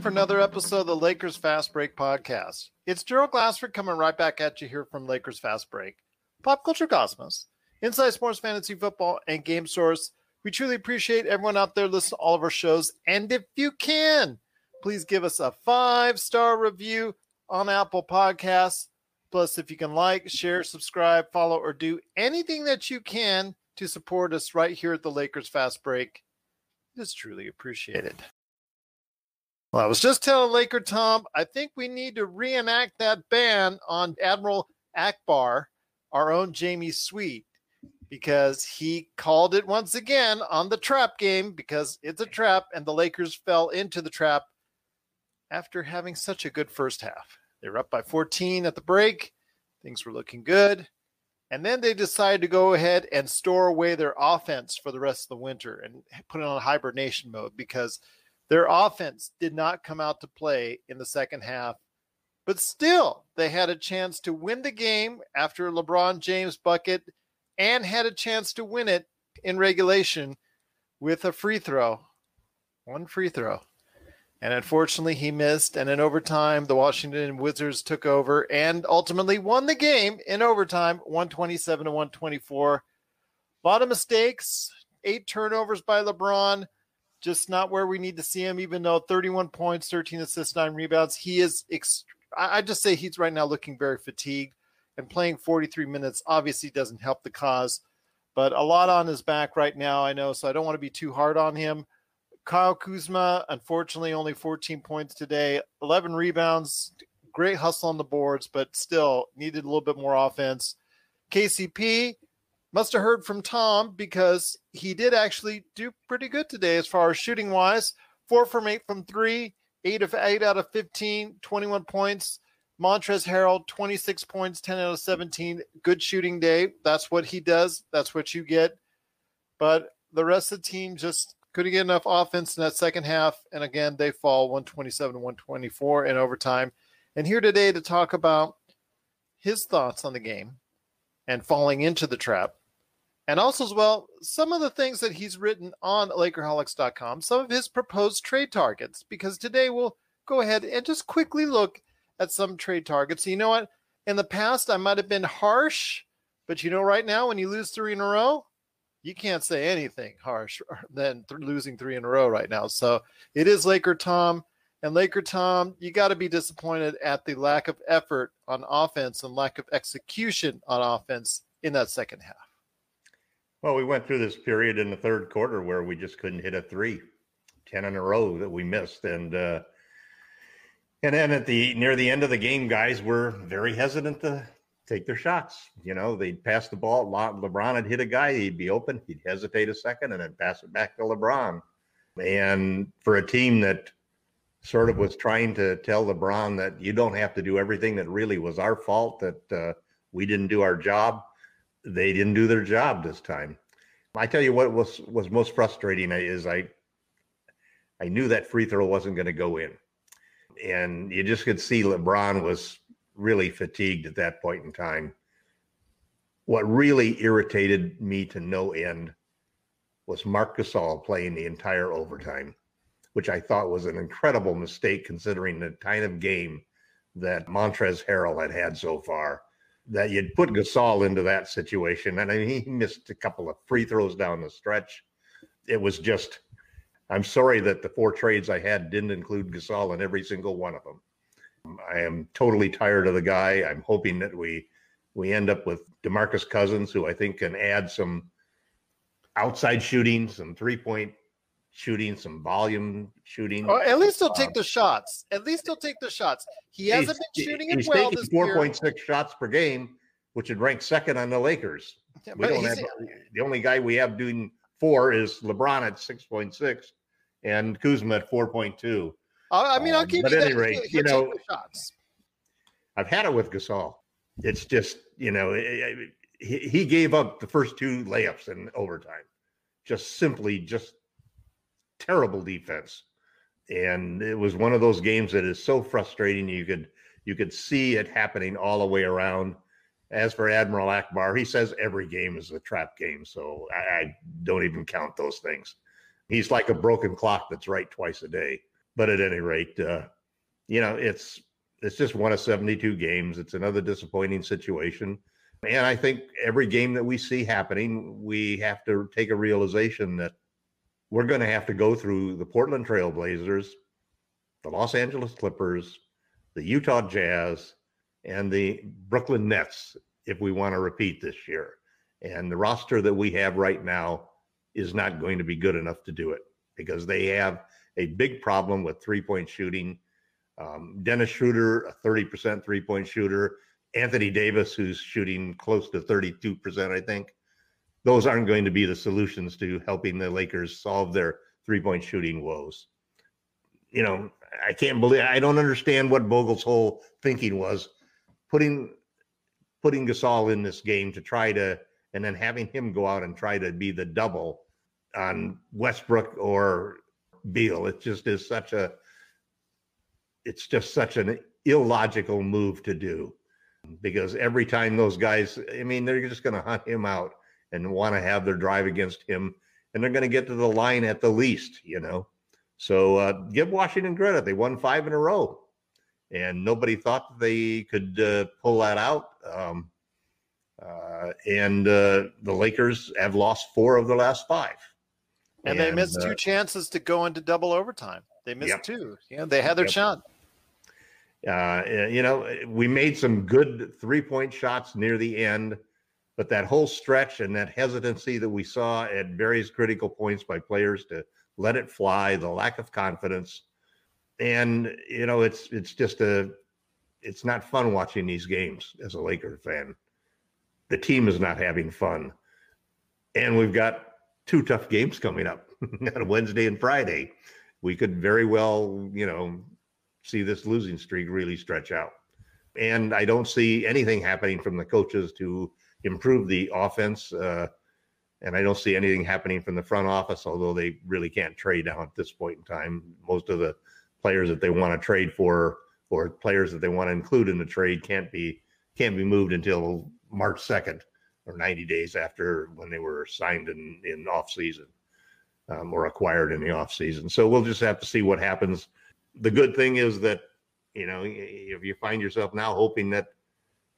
For another episode of the Lakers Fast Break Podcast. It's Gerald Glassford coming right back at you here from Lakers Fast Break, Pop Culture Cosmos, Inside Sports, Fantasy Football, and Game Source. We truly appreciate everyone out there listening to all of our shows. And if you can, please give us a 5-star review on Apple Podcasts. Plus, if you can like, share, subscribe, follow, or do anything that you can to support us right here at the Lakers Fast Break, it is truly appreciated. Well, I was just telling Laker Tom, I think we need to reenact that ban on Admiral Akbar, our own Jamie Sweet, because he called it once again on the trap game, because it's a trap, and the Lakers fell into the trap after having such a good first half. They were up by 14 at the break. Things were looking good. And then they decided to go ahead and store away their offense for the rest of the winter and put it on hibernation mode because their offense did not come out to play in the second half, but still they had a chance to win the game after LeBron James bucket and had a chance to win it in regulation with a free throw, one free throw. And unfortunately he missed. And in overtime, the Washington Wizards took over and ultimately won the game in overtime, 127 to 124. A lot of mistakes, 8 turnovers by LeBron. Just not where we need to see him, even though 31 points, 13 assists, 9 rebounds. He is, I just say he's right now looking very fatigued, and playing 43 minutes obviously doesn't help the cause, but a lot on his back right now, I know, so I don't want to be too hard on him. Kyle Kuzma, unfortunately, only 14 points today, 11 rebounds, great hustle on the boards, but still needed a little bit more offense. KCP must have heard from Tom because he did actually do pretty good today as far as shooting wise. 4 from 8 from 3, 8 out of 15, 21 points. Montrezl Harrell, 26 points, 10 out of 17. Good shooting day. That's what he does. That's what you get. But the rest of the team just couldn't get enough offense in that second half. And again, they fall 127 to 124 in overtime. And here today to talk about his thoughts on the game and falling into the trap. And also as well, some of the things that he's written on Lakerholics.com, some of his proposed trade targets, because today we'll go ahead and just quickly look at some trade targets. You know what? In the past, I might have been harsh, but you know right now, when you lose 3 in a row, you can't say anything harsher than losing 3 in a row right now. So it is Laker Tom. And Laker Tom, you got to be disappointed at the lack of effort on offense and lack of execution on offense in that second half. Well, we went through this period in the third quarter where we just couldn't hit a 3, 10 in a row that we missed. And then at the near the end of the game, guys were very hesitant to take their shots. You know, they'd pass the ball a lot. LeBron had hit a guy. He'd be open. He'd hesitate a second and then pass it back to LeBron. And for a team that sort of was trying to tell LeBron that you don't have to do everything, that really was our fault, that we didn't do our job. They didn't do their job this time. I tell you what was most frustrating is I knew that free throw wasn't going to go in. And you just could see LeBron was really fatigued at that point in time. What really irritated me to no end was Marc Gasol playing the entire overtime, which I thought was an incredible mistake considering the kind of game that Montrezl Harrell had so far, that you'd put Gasol into that situation. And I mean, he missed a couple of free throws down the stretch. It was just, I'm sorry that the 4 trades I had didn't include Gasol in every single one of them. I am totally tired of the guy. I'm hoping that we end up with DeMarcus Cousins, who I think can add some outside shooting, some three-point shooting, some volume shooting. Or at least he'll take the shots. At least he'll take the shots. He hasn't been shooting it well this year. He's taking 4.6 shots per game, which would rank second on the Lakers. Yeah, we don't have, the only guy we have doing four is LeBron at 6.6 and Kuzma at 4.2 I mean, I'll keep. But at any rate, you know, shots. I've had it with Gasol. It's just, you know, he gave up the first two layups in overtime. Just simply, just terrible defense, and it was one of those games that is so frustrating. You could see it happening all the way around. As for Admiral Akbar, he says every game is a trap game, so I don't even count those things. He's like a broken clock that's right twice a day. But at any rate, you know, it's just one of 72 games. It's another disappointing situation. And I think every game that we see happening, we have to take a realization that we're going to have to go through the Portland Trailblazers, the Los Angeles Clippers, the Utah Jazz, and the Brooklyn Nets if we want to repeat this year. And the roster that we have right now is not going to be good enough to do it because they have a big problem with three-point shooting. Dennis Schroeder, a 30% three-point shooter. Anthony Davis, who's shooting close to 32%, I think. Those aren't going to be the solutions to helping the Lakers solve their three-point shooting woes. You know, I don't understand what Vogel's whole thinking was. Putting Gasol in this game to try to, and then having him go out and try to be the double on Westbrook or Beal. It just is such an illogical move to do, because every time those guys, I mean, they're just going to hunt him out and want to have their drive against him, and they're going to get to the line at the least, you know. So give Washington credit. They won 5 in a row, and nobody thought that they could pull that out. And the Lakers have lost 4 of the last 5. And they missed 2 chances to go into double overtime. They missed 2. Yeah, they had their shot. You know, we made some good three-point shots near the end, but that whole stretch and that hesitancy that we saw at various critical points by players to let it fly, the lack of confidence, and you know, it's not fun watching these games as a Lakers fan. The team is not having fun, and we've got 2 tough games coming up on Wednesday and Friday. We could very well, you know, see this losing streak really stretch out. And I don't see anything happening from the coaches to improve the offense. And I don't see anything happening from the front office, although they really can't trade down at this point in time. Most of the players that they want to trade for, or players that they want to include in the trade, can't be moved until March 2nd. Or 90 days after when they were signed in offseason or acquired in the offseason. So we'll just have to see what happens. The good thing is that, you know, if you find yourself now hoping that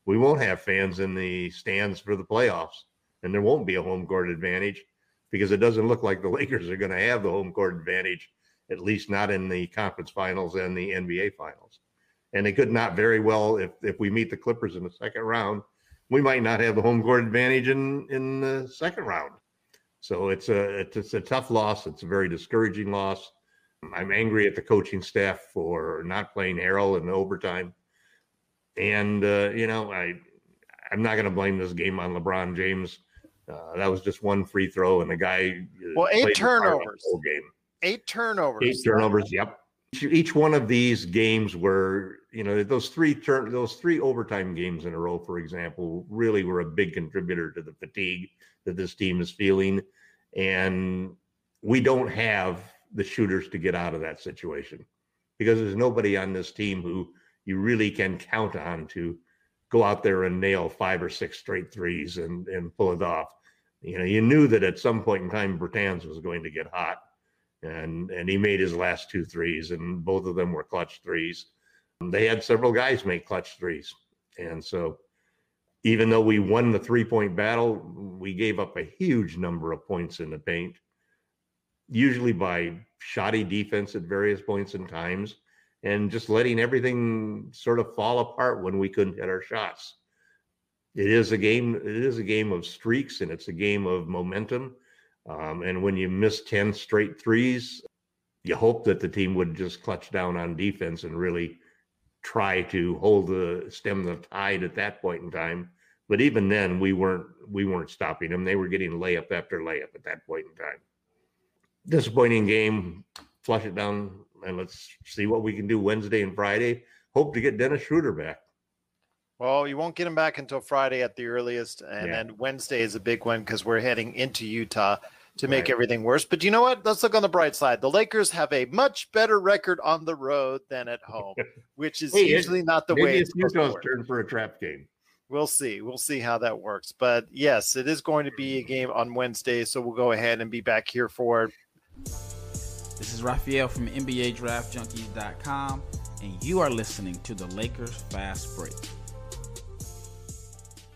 we won't have fans in the stands for the playoffs and there won't be a home court advantage, because it doesn't look like the Lakers are going to have the home court advantage, at least not in the conference finals and the NBA finals. And they could not very well, if we meet the Clippers in the second round, we might not have the home court advantage in the second round. So it's a tough loss. It's a very discouraging loss. I'm angry at the coaching staff for not playing Harrell in overtime. And, you know, I'm not going to blame this game on LeBron James. That was just one free throw, and the guy – well, 8 turnovers. The whole game. 8 turnovers. 8 turnovers, yep. Each one of these games were, you know, those three overtime games in a row, for example, really were a big contributor to the fatigue that this team is feeling. And we don't have the shooters to get out of that situation, because there's nobody on this team who you really can count on to go out there and nail 5 or 6 straight threes and pull it off. You know, you knew that at some point in time, Bertans was going to get hot. And he made his last 2 threes, and both of them were clutch threes. They had several guys make clutch threes. And so even though we won the three-point battle, we gave up a huge number of points in the paint, usually by shoddy defense at various points in times, and just letting everything sort of fall apart when we couldn't hit our shots. It is a game of streaks, and it's a game of momentum. And when you miss 10 straight threes, you hope that the team would just clutch down on defense and really try to stem the tide at that point in time. But even then, we weren't stopping them. They were getting layup after layup at that point in time. Disappointing game. Flush it down, and let's see what we can do Wednesday and Friday. Hope to get Dennis Schroeder back. Well, you won't get him back until Friday at the earliest, and then Wednesday is a big one because we're heading into Utah to make everything worse. But you know what? Let's look on the bright side. The Lakers have a much better record on the road than at home, which is usually not the way it's Utah's turn for a trap game. We'll see. We'll see how that works. But, yes, it is going to be a game on Wednesday, so we'll go ahead and be back here for it. This is Raphael from NBADraftJunkies.com, and you are listening to the Lakers Fast Break.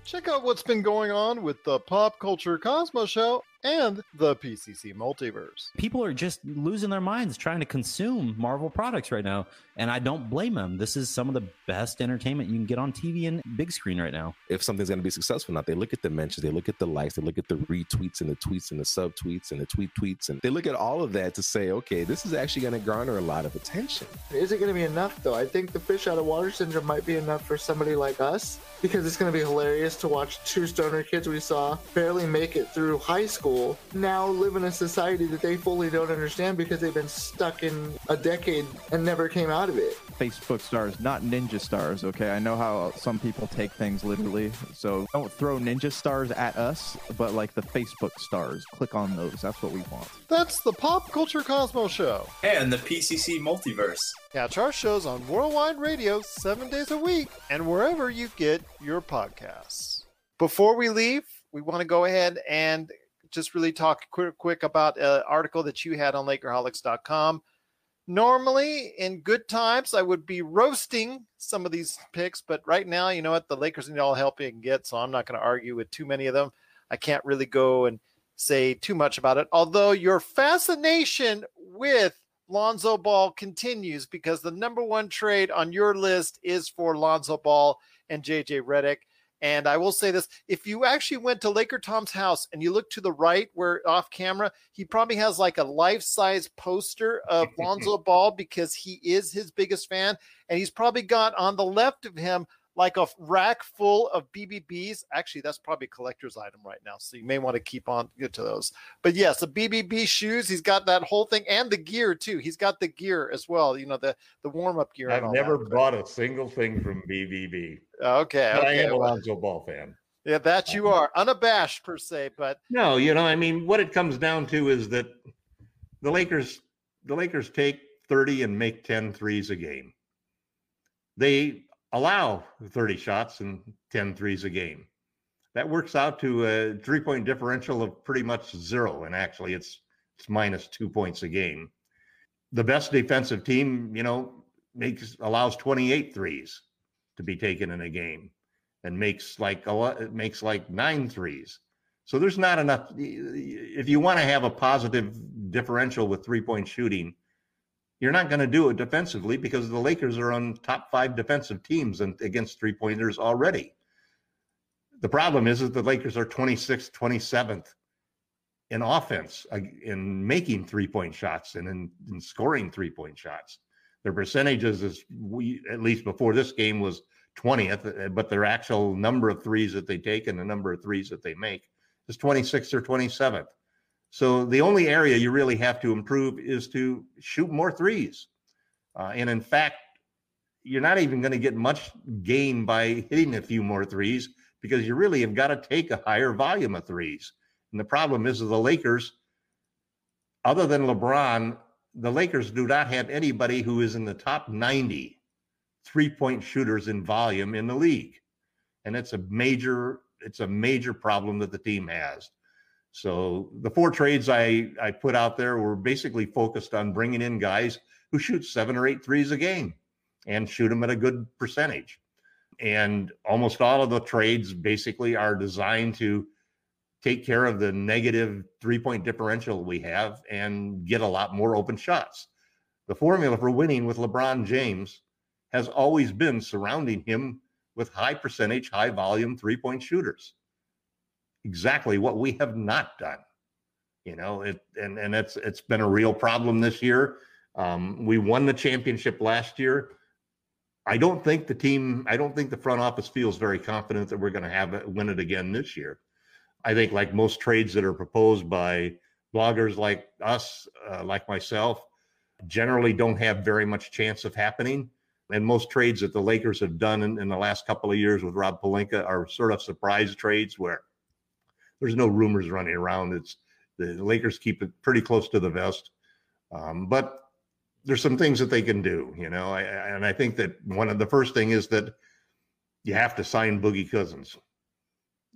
Check out what's been going on with the Pop Culture Cosmo Show and the PCC Multiverse. People are just losing their minds trying to consume Marvel products right now, and I don't blame them. This is some of the best entertainment you can get on TV and big screen right now. If something's going to be successful or not, they look at the mentions, they look at the likes, they look at the retweets and the tweets and the subtweets and the tweets, and they look at all of that to say, okay, this is actually going to garner a lot of attention. Is it going to be enough, though? I think the fish out of water syndrome might be enough for somebody like us, because it's going to be hilarious to watch two stoner kids we saw barely make it through high school now live in a society that they fully don't understand because they've been stuck in a decade and never came out of it. Facebook stars, not ninja stars, okay? I know how some people take things literally, so don't throw ninja stars at us, but like the Facebook stars, click on those. That's what we want. That's the Pop Culture Cosmo Show. And the PCC Multiverse. Catch our shows on Worldwide Radio 7 days a week and wherever you get your podcasts. Before we leave, we want to go ahead and just really talk quick about an article that you had on Lakerholics.com. Normally, in good times, I would be roasting some of these picks, but right now, you know what? The Lakers need all the help they can get, so I'm not going to argue with too many of them. I can't really go and say too much about it, although your fascination with Lonzo Ball continues because the number one trade on your list is for Lonzo Ball and JJ Redick. And I will say this, if you actually went to Laker Tom's house and you look to the right where off camera, he probably has like a life-size poster of Lonzo Ball because he is his biggest fan. And he's probably got on the left of him like a rack full of BBBs. Actually, that's probably a collector's item right now, so you may want to keep on get to those. But yes, the BBB shoes, he's got that whole thing and the gear too. He's got the gear as well, you know, the warm-up gear. I've never bought a single thing from BBB. Okay. But I am a Lonzo Ball fan. Yeah, that you are. Unabashed per se, but. No, you know, I mean, what it comes down to is that the Lakers take 30 and make 10 threes a game. They allow 30 shots and 10 threes a game. That works out to a three-point differential of pretty much zero, and actually it's minus 2 points a game. The best defensive team, you know, allows 28 threes to be taken in a game and makes like 9 threes. So there's not enough. If you want to have a positive differential with three-point shooting, you're not going to do it defensively because the Lakers are on top 5 defensive teams and against three-pointers already. The problem is that the Lakers are 26th, 27th in offense, in making three-point shots and in scoring three-point shots. Their percentages, at least before this game, was 20th, but their actual number of threes that they take and the number of threes that they make is 26th or 27th. So the only area you really have to improve is to shoot more threes. And in fact, you're not even going to get much gain by hitting a few more threes because you really have got to take a higher volume of threes. And the problem is that the Lakers, other than LeBron, the Lakers do not have anybody who is in the top 90 three-point shooters in volume in the league. And it's a major problem that the team has. So the 4 trades I put out there were basically focused on bringing in guys who shoot 7 or 8 threes a game and shoot them at a good percentage. And almost all of the trades basically are designed to take care of the negative three-point differential we have and get a lot more open shots. The formula for winning with LeBron James has always been surrounding him with high percentage, high volume, three-point shooters. Exactly what we have not done. You know, it's been a real problem this year. We won the championship last year. I don't think the front office feels very confident that we're going to win it again this year. I think, like most trades that are proposed by bloggers like us, like myself, generally don't have very much chance of happening. And most trades that the Lakers have done in the last couple of years with Rob Polinka are sort of surprise trades where there's no rumors running around. It's the Lakers keep it pretty close to the vest. But there's some things that they can do, you know, and I think that one of the first thing is that you have to sign Boogie Cousins.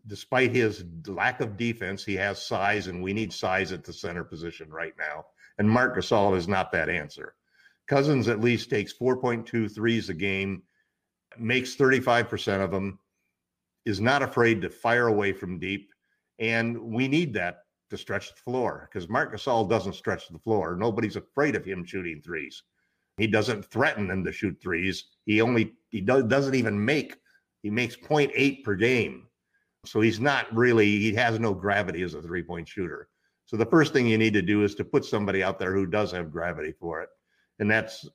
Despite his lack of defense, he has size, and we need size at the center position right now. And Marc Gasol is not that answer. Cousins at least takes 4.2 threes a game, makes 35% of them, is not afraid to fire away from deep, and we need that to stretch the floor, because Marc Gasol doesn't stretch the floor. Nobody's afraid of him shooting threes. He doesn't threaten them to shoot threes. He makes 0.8 per game. So he has no gravity as a three-point shooter. So the first thing you need to do is to put somebody out there who does have gravity for it. And that's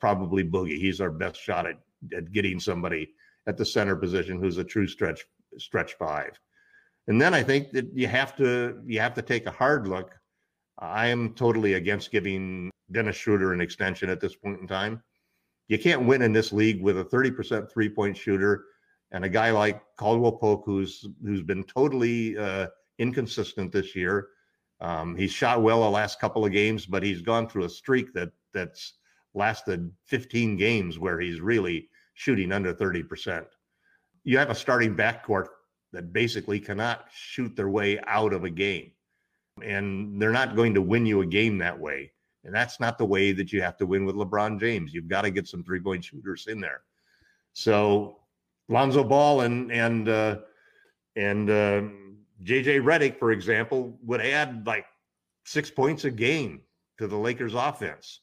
probably Boogie. He's our best shot at getting somebody at the center position who's a true stretch five. And then I think that you have to take a hard look. I am totally against giving Dennis Schroeder an extension at this point in time. You can't win in this league with a 30% three-point shooter and a guy like Caldwell Pope, who's been totally inconsistent this year. He's shot well the last couple of games, but he's gone through a streak that's lasted 15 games where he's really shooting under 30%. You have a starting backcourt that basically cannot shoot their way out of a game. And they're not going to win you a game that way. And that's not the way that you have to win with LeBron James. You've got to get some three-point shooters in there. So Lonzo Ball and J.J. Redick, for example, would add like 6 points a game to the Lakers offense,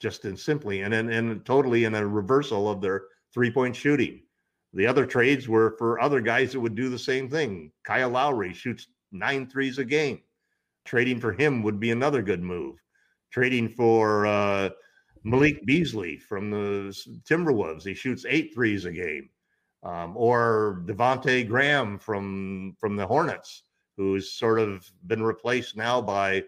just in simply and totally in a reversal of their three-point shooting. The other trades were for other guys that would do the same thing. Kyle Lowry shoots 9 threes a game. Trading for him would be another good move. Trading for Malik Beasley from the Timberwolves, he shoots 8 threes a game. Or Devonte' Graham from the Hornets, who's sort of been replaced now by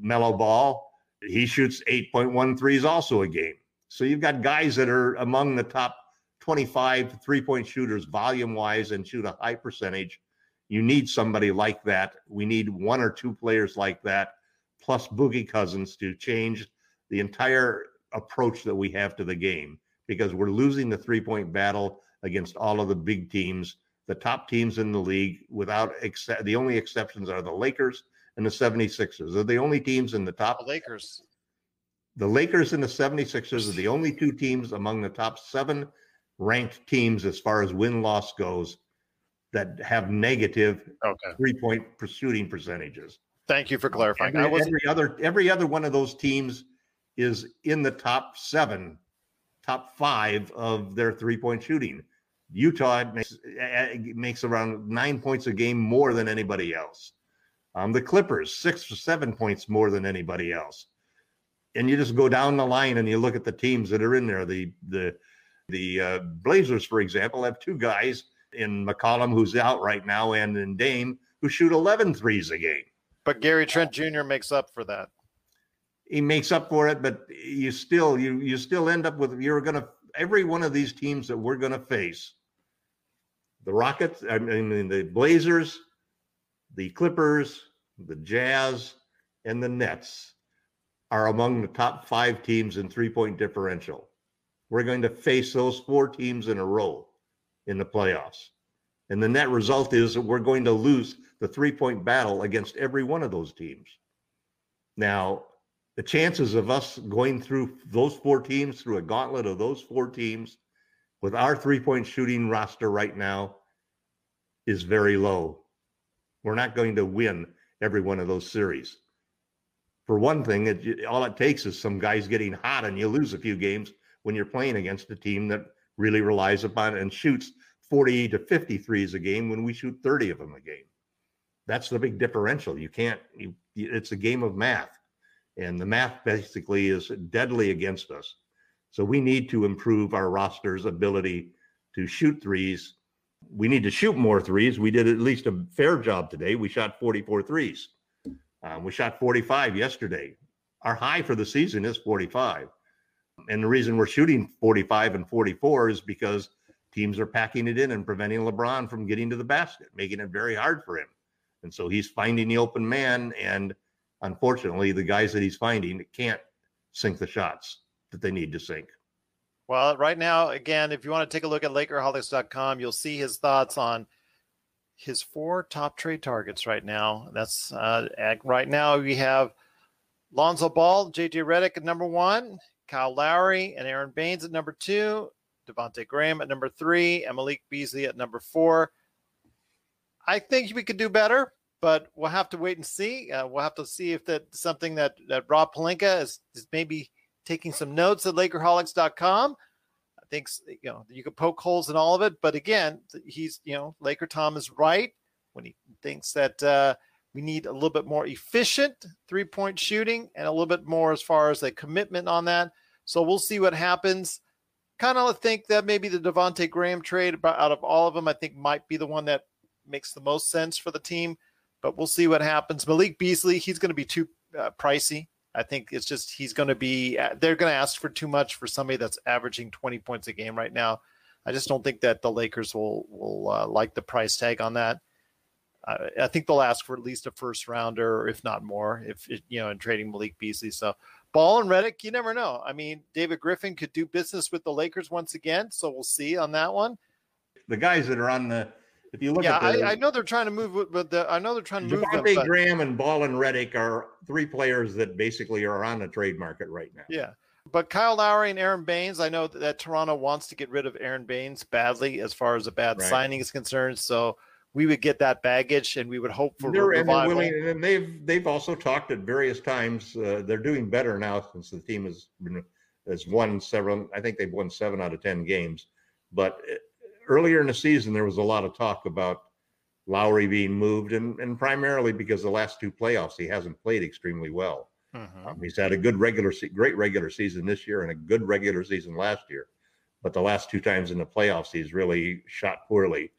Melo Ball. He shoots 8.1 threes also a game. So you've got guys that are among the top 25 three-point shooters volume-wise and shoot a high percentage. You need somebody like that. We need one or two players like that, plus Boogie Cousins, to change the entire approach that we have to the game, because we're losing the three-point battle against all of the big teams, the top teams in the league. The only exceptions are the Lakers and the 76ers. They're the only teams in the top. The Lakers and the 76ers are the only two teams among the top 7 ranked teams as far as win-loss goes that have negative three-point shooting percentages. Thank you for clarifying. Every other one of those teams is in the top 7, top 5 of their three-point shooting. Utah makes around 9 points a game more than anybody else. The Clippers, 6 or 7 points more than anybody else. And you just go down the line and you look at the teams that are in there. The Blazers, for example, have 2 guys in McCollum, who's out right now, and in Dame, who shoot 11 threes a game. But Gary Trent Jr. makes up for that. He makes up for it, but you still end up with every one of these teams that we're gonna face. The Rockets, the Blazers, the Clippers, the Jazz, and the Nets are among the top 5 teams in three-point differential. We're going to face those 4 teams in a row in the playoffs. And the net result is that we're going to lose the three-point battle against every one of those teams. Now, the chances of us going through those 4 teams, through a gauntlet of those 4 teams, with our three-point shooting roster right now is very low. We're not going to win every one of those series. for one thing, all it takes is some guys getting hot, and you lose a few games when you're playing against a team that really relies upon and shoots 40 to 50 threes a game when we shoot 30 of them a game. That's the big differential. It's a game of math, and the math basically is deadly against us. So we need to improve our roster's ability to shoot threes. We need to shoot more threes. We did at least a fair job today. We shot 44 threes. We shot 45 yesterday. Our high for the season is 45. And the reason we're shooting 45 and 44 is because teams are packing it in and preventing LeBron from getting to the basket, making it very hard for him. And so he's finding the open man, and unfortunately, the guys that he's finding can't sink the shots that they need to sink. Well, right now, again, if you want to take a look at Lakerholics.com, you'll see his thoughts on his 4 top trade targets right now. That's right now we have Lonzo Ball, J.J. Redick at number 1, Kyle Lowry and Aron Baynes at number 2, Devonte' Graham at number 3, and Malik Beasley at number 4. I think we could do better, but we'll have to wait and see. We'll have to see if that's something that Rob Polinka is maybe taking some notes at Lakerholics.com. I think, you can poke holes in all of it, but again, Laker Tom is right when he thinks that we need a little bit more efficient three-point shooting and a little bit more as far as the commitment on that. So we'll see what happens. Kind of think that maybe the Devonte' Graham trade, out of all of them, I think might be the one that makes the most sense for the team, but we'll see what happens. Malik Beasley, he's going to be too pricey. I think it's just they're going to ask for too much for somebody that's averaging 20 points a game right now. I just don't think that the Lakers will like the price tag on that. I think they'll ask for at least a first rounder, or if not more, in trading Malik Beasley. So Ball and Redick, you never know. I mean, David Griffin could do business with the Lakers once again, so we'll see on that one. The guys that are on the If you look at I know they're trying to move, Devonte' Graham and Ball and Redick are 3 players that basically are on the trade market right now. Yeah, but Kyle Lowry and Aron Baynes, I know that Toronto wants to get rid of Aron Baynes badly as far as a bad signing is concerned. So we would get that baggage, and we would hope for revival. And they've also talked at various times. They're doing better now since the team has won several. I think they've won 7 out of 10 games, but. Earlier in the season, there was a lot of talk about Lowry being moved, and primarily because the last 2 playoffs, he hasn't played extremely well. Uh-huh. He's had a great regular season this year and a good regular season last year. But the last 2 times in the playoffs, he's really shot poorly.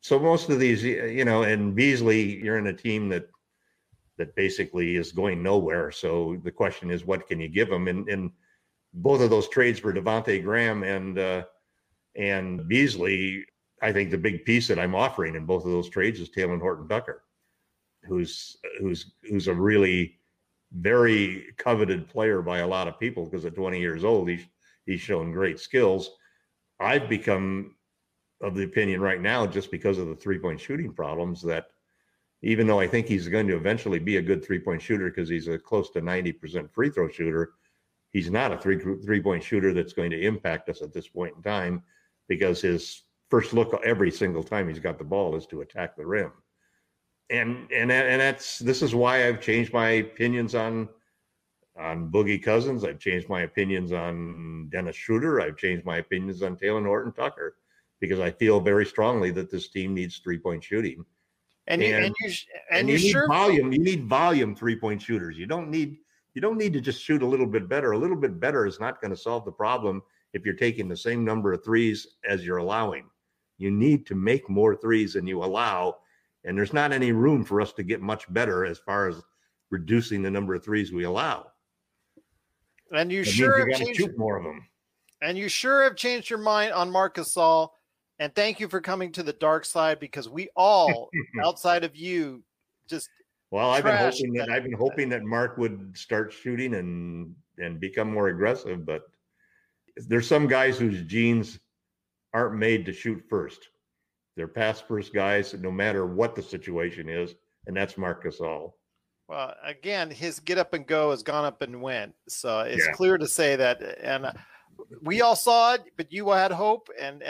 So most of these, and Beasley, you're in a team that basically is going nowhere. So the question is, what can you give him? And both of those trades were Devonte' Graham and Beasley. I think the big piece that I'm offering in both of those trades is Talon Horton-Tucker, who's a really very coveted player by a lot of people because at 20 years old, he's shown great skills. I've become of the opinion right now, just because of the three-point shooting problems, that even though I think he's going to eventually be a good three-point shooter because he's a close to 90% free throw shooter, he's not a three-point shooter that's going to impact us at this point in time, because his first look every single time he's got the ball is to attack the rim. And this is why I've changed my opinions on Boogie Cousins. I've changed my opinions on Dennis Schroeder. I've changed my opinions on Talon Horton-Tucker, because I feel very strongly that this team needs three-point shooting. And you need volume. You need volume three-point shooters. You don't need to just shoot a little bit better. A little bit better is not going to solve the problem if you're taking the same number of threes as you're allowing. You need to make more threes than you allow, and there's not any room for us to get much better as far as reducing the number of threes we allow. And you got to shoot more of them. And you sure have changed your mind on Marc Gasol. And thank you for coming to the dark side, because we all, outside of you, just. Well, I've been hoping that Mark would start shooting and become more aggressive, but there's some guys whose genes aren't made to shoot first. They're pass first guys, no matter what the situation is, and that's Marc Gasol. Well, again, his get up and go has gone up and went, so it's clear to say that. And we all saw it, but you had hope, and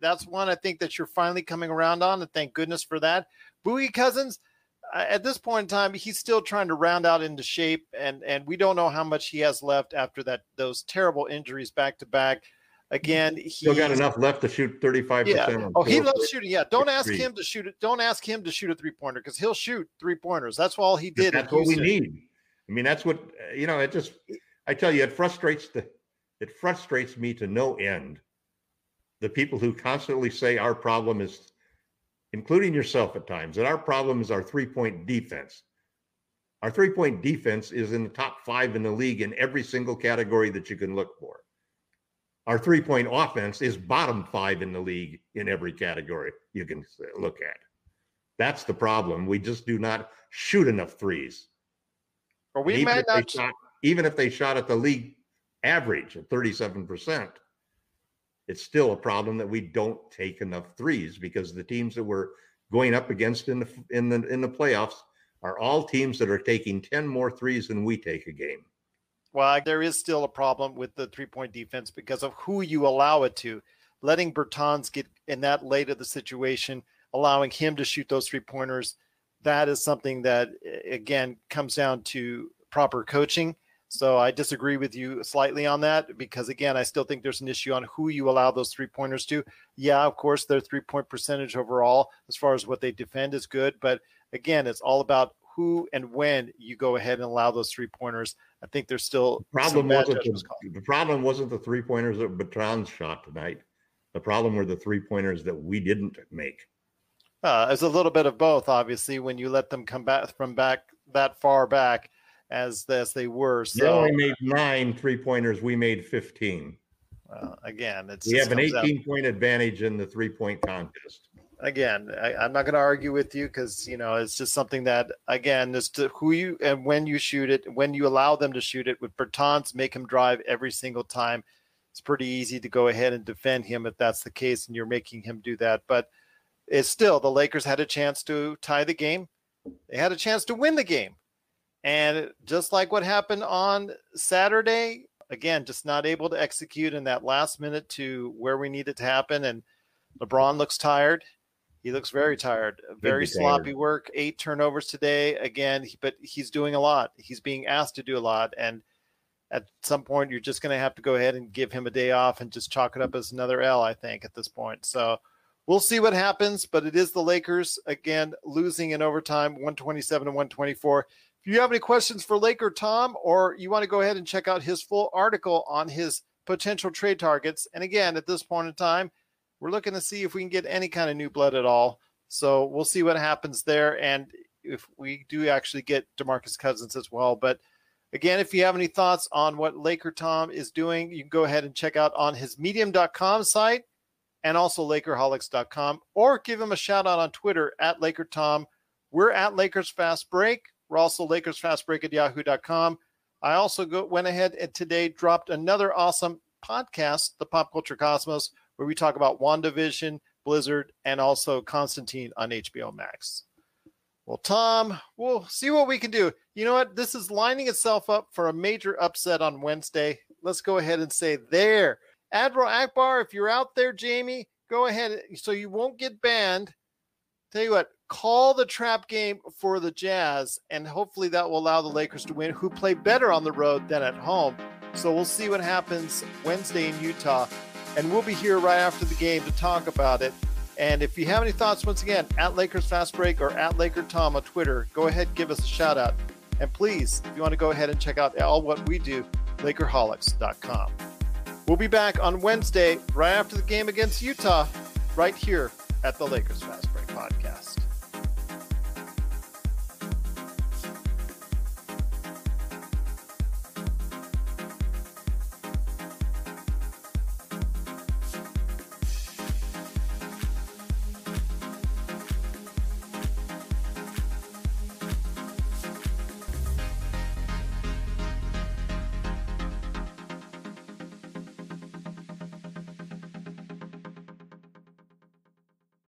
that's one I think that you're finally coming around on, and thank goodness for that. Boogie Cousins. at this point in time, he's still trying to round out into shape, and we don't know how much he has left after that, those terrible injuries back to back. Again, he still got enough left to shoot 35%. Yeah. Oh, he loves shooting. Yeah. Don't ask him to shoot it. Don't ask him to shoot a 3-pointer because he'll shoot 3-pointers. That's all he did. That's what we need. I mean, that's what, you know, it just, I tell you, it frustrates me to no end. The people who constantly say our problem is, including yourself at times, that our problem is our 3-point defense. Our 3-point defense is in the top 5 in the league in every single category that you can look for. Our 3-point offense is bottom 5 in the league in every category you can look at. That's the problem. We just do not shoot enough threes. Or we may not shot, even if they shot at the league average of 37%, it's still a problem that we don't take enough threes because the teams that we're going up against in the playoffs are all teams that are taking 10 more threes than we take a game. Well, there is still a problem with the 3-point defense because of who you allow it to. Letting Bertans get in that late of the situation, allowing him to shoot those 3-pointers, that is something that, again, comes down to proper coaching. So I disagree with you slightly on that because, again, I still think there's an issue on who you allow those 3-pointers to. Yeah, of course, their 3-point percentage overall as far as what they defend is good. But, again, it's all about who and when you go ahead and allow those 3-pointers. I think there's still the problem wasn't the 3-pointers that Bertans shot tonight. The problem were the 3-pointers that we didn't make. It's a little bit of both, obviously, when you let them come back from back that far back as they were. So they only made 9 3-pointers. We made 15. Again, we have an 18-point advantage in the 3-point contest. Again, I'm not going to argue with you because, you know, it's just something that, again, as to who you and when you shoot it, when you allow them to shoot it. With Bertans, make him drive every single time. It's pretty easy to go ahead and defend him if that's the case and you're making him do that. But it's still, the Lakers had a chance to tie the game. They had a chance to win the game. And just like what happened on Saturday, again, just not able to execute in that last minute to where we need it to happen. And LeBron looks tired. He looks very tired, very sloppy work, 8 turnovers today. Again, but he's doing a lot. He's being asked to do a lot. And at some point, you're just going to have to go ahead and give him a day off and just chalk it up as another L, I think, at this point. So we'll see what happens. But it is the Lakers, again, losing in overtime, 127-124. If you have any questions for Laker Tom, or you want to go ahead and check out his full article on his potential trade targets. And again, at this point in time, we're looking to see if we can get any kind of new blood at all. So we'll see what happens there. And if we do actually get DeMarcus Cousins as well. But again, if you have any thoughts on what Laker Tom is doing, you can go ahead and check out on his medium.com site and also Lakerholics.com, or give him a shout out on Twitter at Laker Tom. We're at Lakers Fast Break. We're also Lakers Fast Break at yahoo.com. I also went ahead and today dropped another awesome podcast, the Pop Culture Cosmos, where we talk about WandaVision, Blizzard, and also Constantine on HBO Max. Well, Tom, we'll see what we can do. You know what? This is lining itself up for a major upset on Wednesday. Let's go ahead and say there. Admiral Akbar, if you're out there, Jamie, go ahead. So you won't get banned. Tell you what, call the trap game for the Jazz, and hopefully that will allow the Lakers to win, who play better on the road than at home. So we'll see what happens Wednesday in Utah. And we'll be here right after the game to talk about it. And if you have any thoughts, once again, at Lakers Fast Break or at Laker Tom on Twitter, go ahead, give us a shout out. And please, if you want to go ahead and check out all what we do, Lakerholics.com. We'll be back on Wednesday right after the game against Utah, right here at the Lakers Fast Break Podcast.